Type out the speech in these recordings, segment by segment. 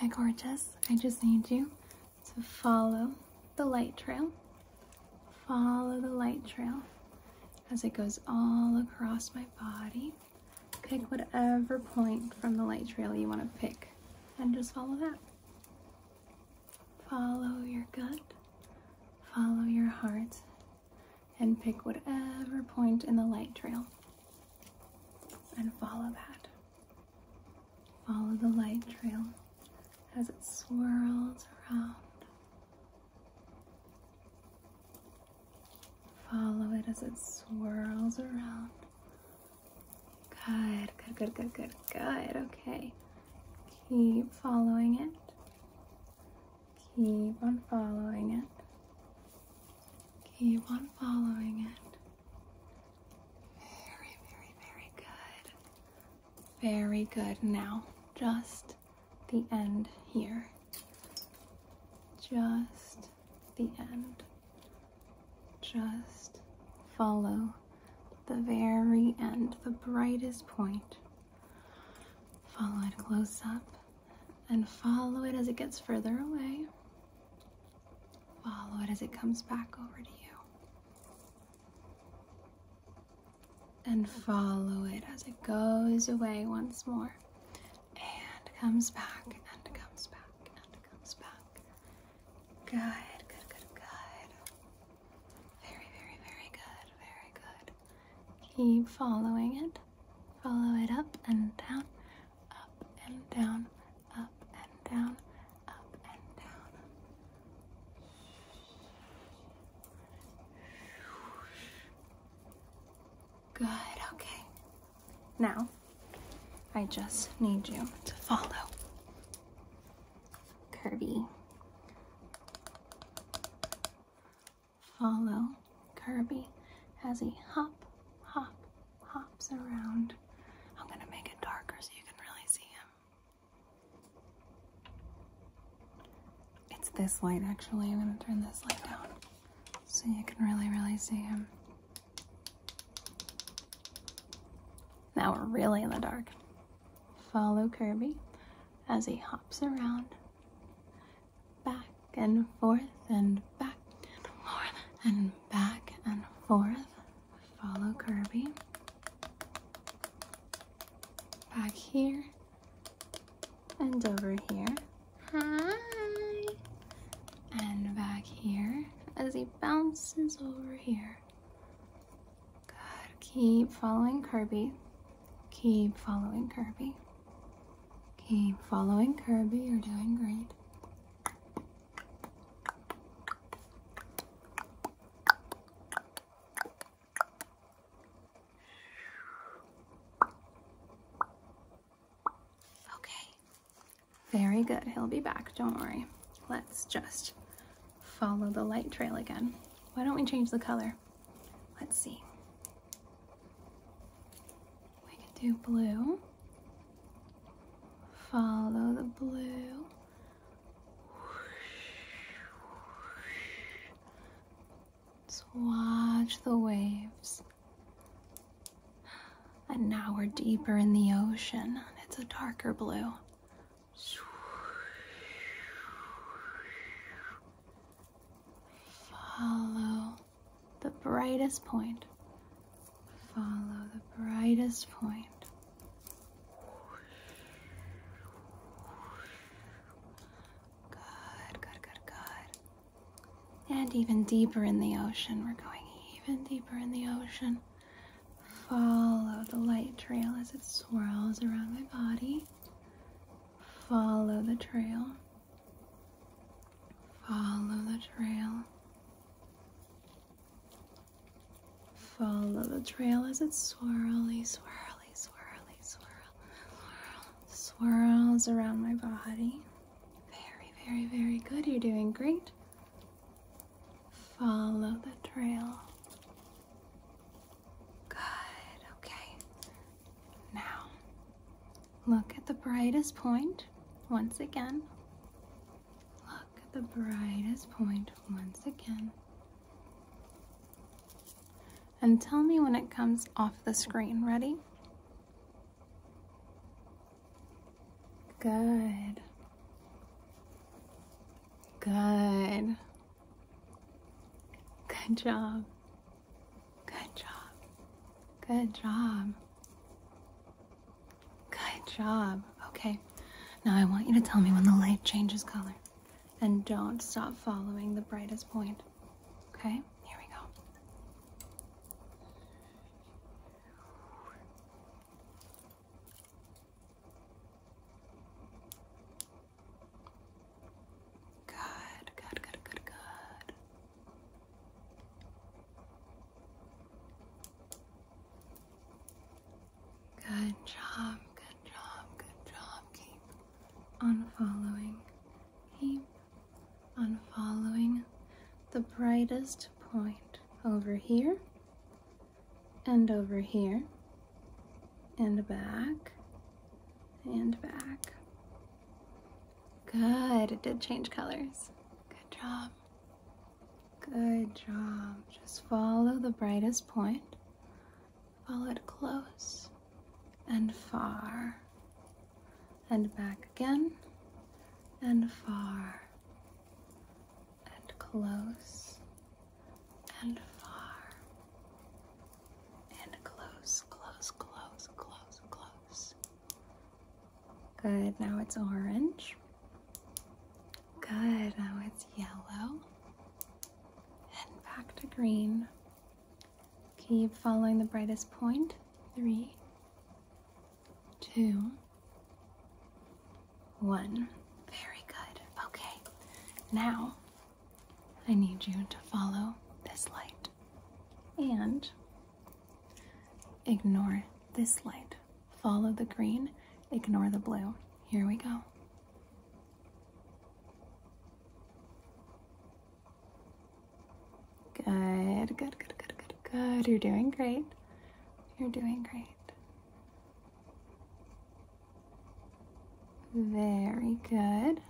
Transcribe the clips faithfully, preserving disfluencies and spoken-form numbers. Hi gorgeous, I just need you to follow the light trail. Follow the light trail as it goes all across my body. Pick whatever point from the light trail you want to pick and just follow that. Follow your gut, follow your heart, and pick whatever point in the light trail and follow that. Follow the light trail as it swirls around. Follow it as it swirls around. Good, good, good, good, good, good. Okay. Keep following it. Keep on following it. Keep on following it. Very, very, very good. Very good. Now, just the end here. Just the end. Just follow the very end, the brightest point. Follow it close up and follow it as it gets further away. Follow it as it comes back over to you. And follow it as it goes away once more. And comes back, and comes back, and comes back. Good, good, good, good. Very, very, very good, very good. Keep following it. Follow it up and down, up and down, up and down. Good, okay. Now, I just need you to follow Kirby. Follow Kirby as he hop, hop, hops around. I'm gonna make it darker so you can really see him. It's this light actually, I'm gonna turn this light down so you can really, really see him. Now we're really in the dark. Follow Kirby as he hops around, back and forth and back and forth and back and forth. Follow Kirby. Back here and over here. Hi! And back here as he bounces over here. Good. Keep following Kirby. Keep following Kirby. Keep following Kirby. You're doing great. Okay. Very good. He'll be back. Don't worry. Let's just follow the light trail again. Why don't we change the color? Let's see. Do blue, follow the blue, just watch the waves, and now we're deeper in the ocean, it's a darker blue, follow the brightest point, follow the brightest point. Good, good, good, good. And even deeper in the ocean. We're going even deeper in the ocean. Follow the light trail as it swirls around my body. Follow the trail. Follow the trail. Follow the trail as it swirly, swirly, swirly, swirl, swirls around my body. Very, very, very good. You're doing great. Follow the trail. Good. Okay. Now, look at the brightest point once again. Look at the brightest point once again. And tell me when it comes off the screen. Ready? Good. Good job. Good job. Good job. Good job. Okay. Now I want you to tell me when the light changes color. And don't stop following the brightest point. Okay? Here we go. Good, good, good, good, good. Good job, good job, good job. Keep on following. Keep on following the brightest point over here and over here and back and back. Good, it did change colors. Good job. Good job. Just follow the brightest point. Follow it close and far and back again and far. Close and far and close, close, close, close, close. Good, now it's orange. Good, now it's yellow. And back to green. Keep following the brightest point. Three, two, one. Very good. Okay, now I need you to follow this light and ignore this light. Follow the green, ignore the blue. Here we go. Good, good, good, good, good, good. You're doing great. You're doing great. Very good.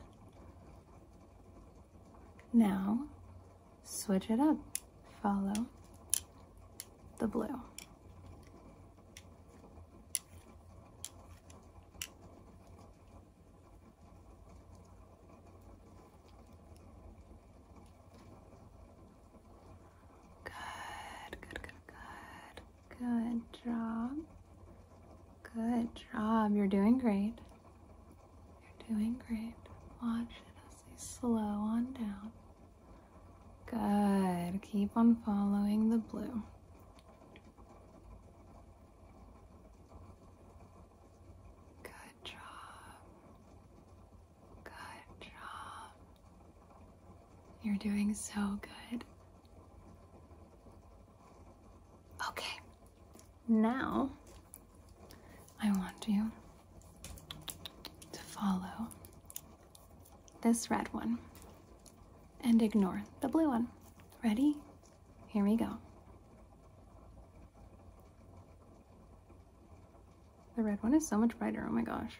Now, switch it up. Follow the blue. Good, good, good, good. Good job. Good job. You're doing great. You're doing great. Watch it as they slow on down. Good. Keep on following the blue. Good job. Good job. You're doing so good. Okay. Now, I want you to follow this red one. And ignore the blue one. Ready? Here we go. The red one is so much brighter, oh my gosh.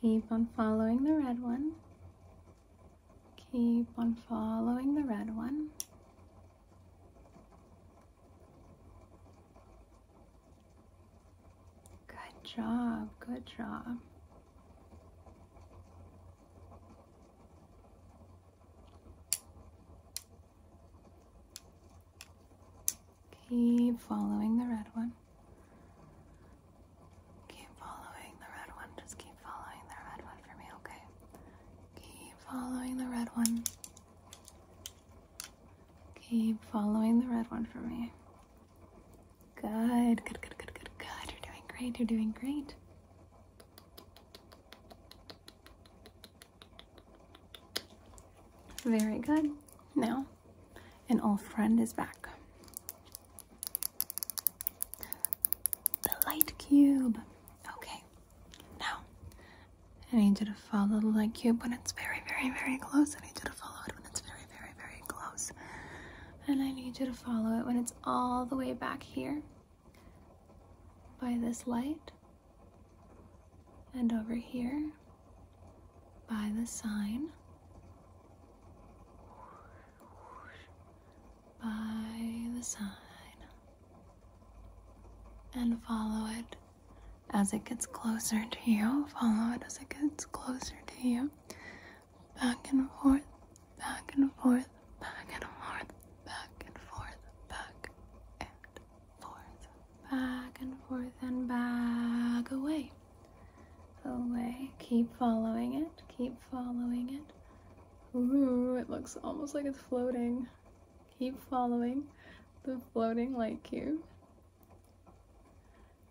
Keep on following the red one. Keep on following the red one. Good job, good job. Keep following the red one. Keep following the red one. Just keep following the red one for me, okay? Keep following the red one. Keep following the red one for me. Good, good, good, good. You're doing great. Very good. Now, an old friend is back. The light cube. Okay. Now, I need you to follow the light cube when it's very, very, very close. I need you to follow it when it's very, very, very close. And I need you to follow it when it's all the way back here. By this light, and over here by the sign, by the sign, and follow it as it gets closer to you. Follow it as it gets closer to you. Back and forth, back and forth, back and forth, back and forth, back and forth, back and forth, and back away. Away. Keep following it. Keep following it. Ooh, it looks almost like it's floating. Keep following the floating light cube.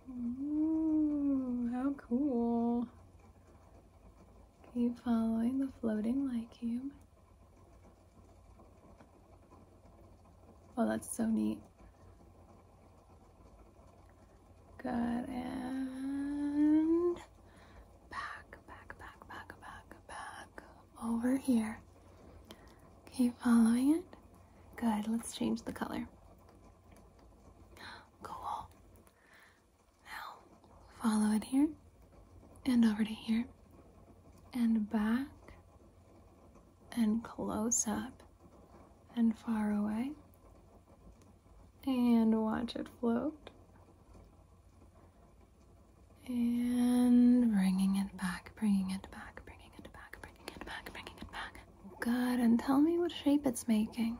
Ooh, how cool. Keep following the floating light cube. Oh, that's so neat. Good, and back, back, back, back, back, back, over here. Keep following it. Good, let's change the color. Cool. Now, follow it here, and over to here, and back, and close up, and far away, and watch it float, and bringing it back, bringing it back, bringing it back, bringing it back, bringing it back. Good, and tell me what shape it's making.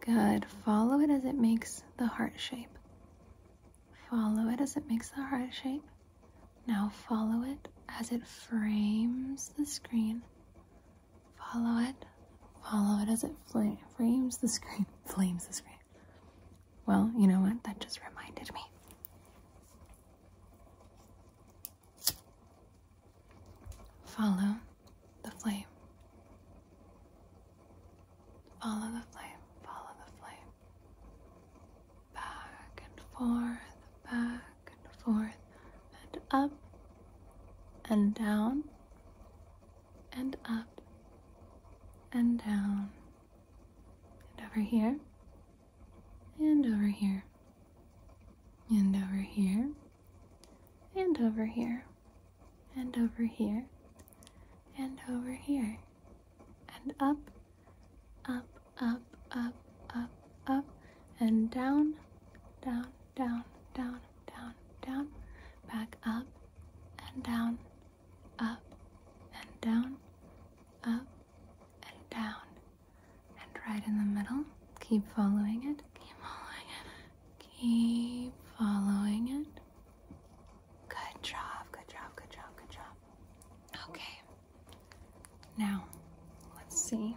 Good, follow it as it makes the heart shape. Follow it as it makes the heart shape. Now follow it as it frames the screen. Follow it, follow it as it fl- frames the screen, flames the screen. Well, you know what, that just reminded me. Follow the flame. Follow the flame, follow the flame. Back and forth, back and forth, and up, and down, and up, and down, and over here, and over here, and over here, and over here, and over here, and over here, and up, up, up, up, up, up, and down, down, down, down, down, down, back up, and down, up, and down, up, and down, and right in the middle. Keep following it, keep following it, keep following it. Good job, good job, good job, good job. Okay, now, let's see.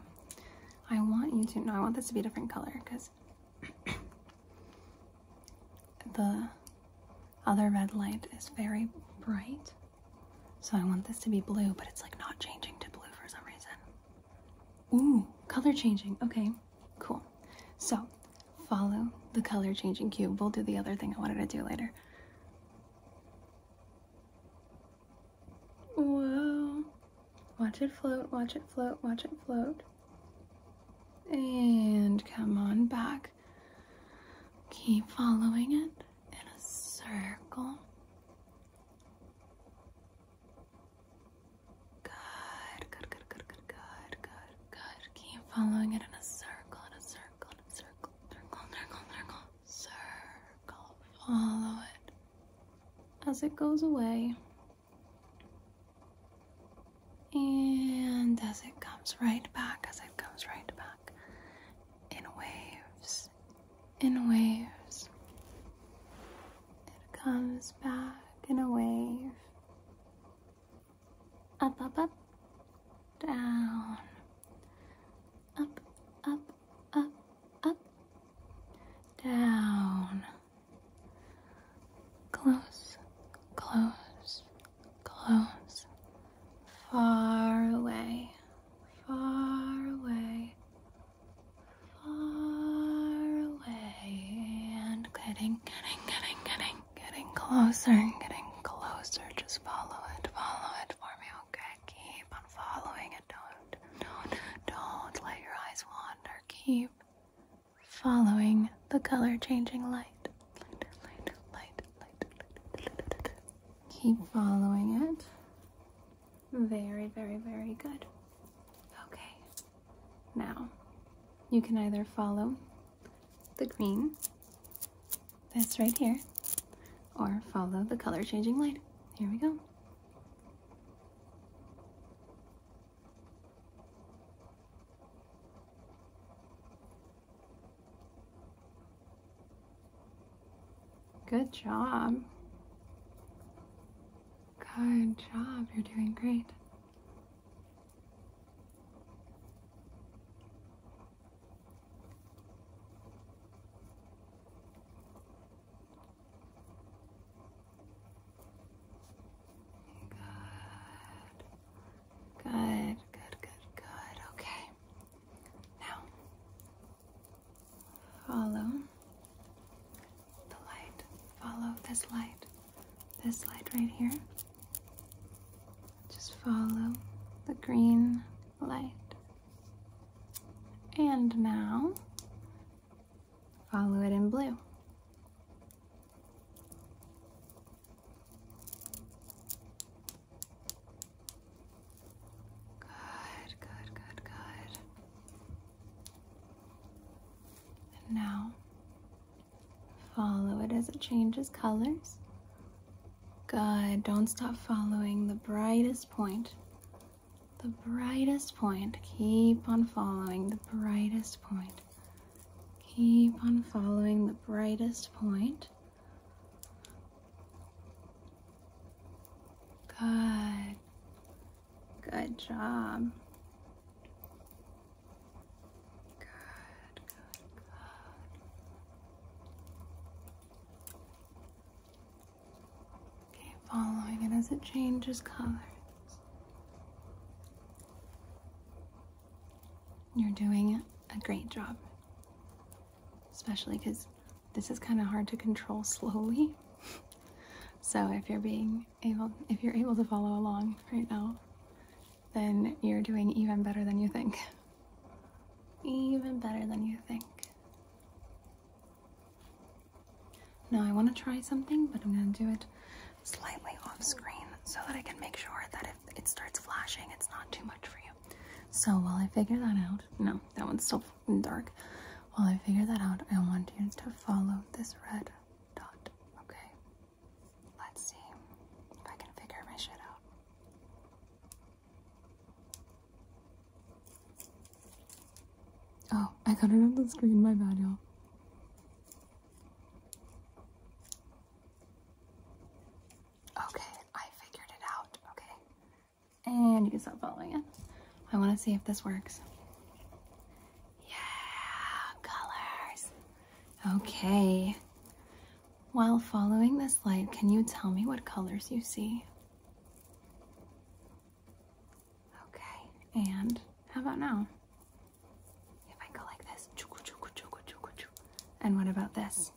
I want you to, no, I want this to be a different color because the other red light is very bright. So I want this to be blue, but it's like not changing to blue for some reason. Ooh, color changing. Okay, cool. So follow the color changing cube. We'll do the other thing I wanted to do later. Whoa. Watch it float, watch it float, watch it float. And come on back. Keep following it in a circle. Good, good, good, good, good, good, good, good. Keep following it in a circle, in a circle, in a circle, circle, circle, circle, circle. Follow it as it goes away. And as it comes right back, as it comes right back. In waves. It comes back in a wave. Up, up, up, down. Up, up, up, up, down. Close, close, close. Far away, far away, far Getting, getting, getting, getting, getting closer and getting closer. Just follow it, follow it for me, okay? Keep on following it. Don't, don't, don't let your eyes wander. Keep following the color-changing light. Light, light, light, light, light, light. Keep following it. Very, very, very good. Okay. Now, you can either follow the green, this right here, or follow the color changing light. Here we go. Good job. Good job, you're doing great. This light, this light right here. Just follow the green light. And now, follow it in blue. Good, good, good, good. And now, follow it as it changes colors. Good, don't stop following the brightest point. The brightest point, keep on following the brightest point. Keep on following the brightest point. Good, good job. Following it as it changes colors. You're doing a great job, especially because this is kind of hard to control slowly. So if you're being able, if you're able to follow along right now, then you're doing even better than you think. Even better than you think. Now I want to try something, but I'm going to do it slightly off screen so that I can make sure that if it starts flashing, it's not too much for you. So while I figure that out, no, that one's still dark. While I figure that out, I want you to follow this red dot, okay? Let's see if I can figure my shit out. Oh, I got it on the screen, my bad, y'all. And you can stop following it. I want to see if this works. Yeah, colors. Okay. While following this light, can you tell me what colors you see? Okay, and how about now? If I go like this. And what about this?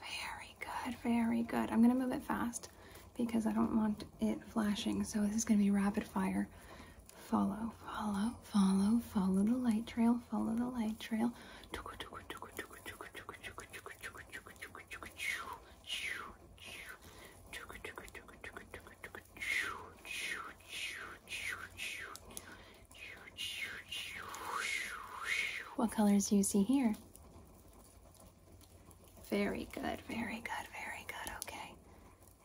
Very good, very good. I'm going to move it fast, because I don't want it flashing, so this is going to be rapid fire. Follow, follow, follow, follow the light trail, follow the light trail. What colors do you see here? Very good, very good.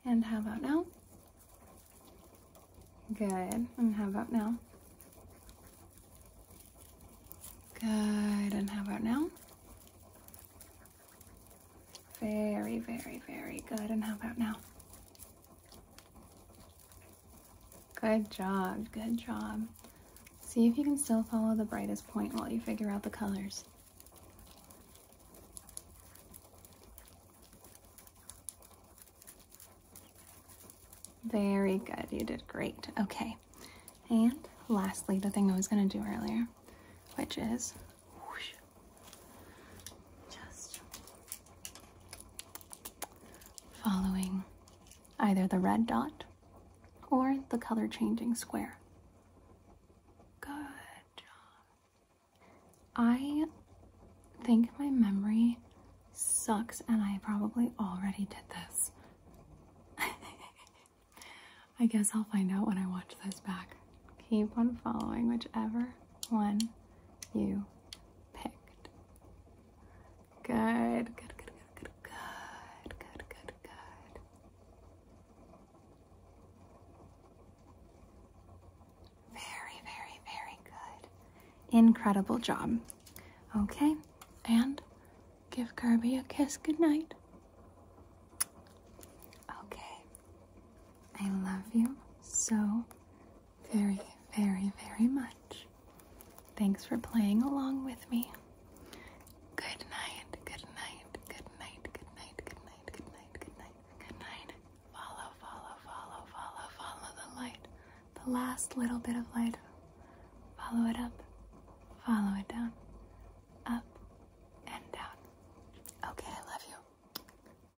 And how about now? Good. And how about now? Good. And how about now? Very, very, very good. And how about now? Good job. Good job. See if you can still follow the brightest point while you figure out the colors. Very good, you did great. Okay, and lastly, the thing I was going to do earlier, which is whoosh, just following either the red dot or the color changing square. Good job. I think my memory sucks, and I probably already did this. I guess I'll find out when I watch this back. Keep on following whichever one you picked. Good, good, good, good, good, good, good, incredible job. Okay, and give Kirby a kiss goodnight. Okay, I love you so very, very, very much. Thanks for playing along with me. Good night, good night, good night, good night, good night, good night, good night, good night. Follow, follow, follow, follow, follow the light. The last little bit of light. Follow it up, follow it down.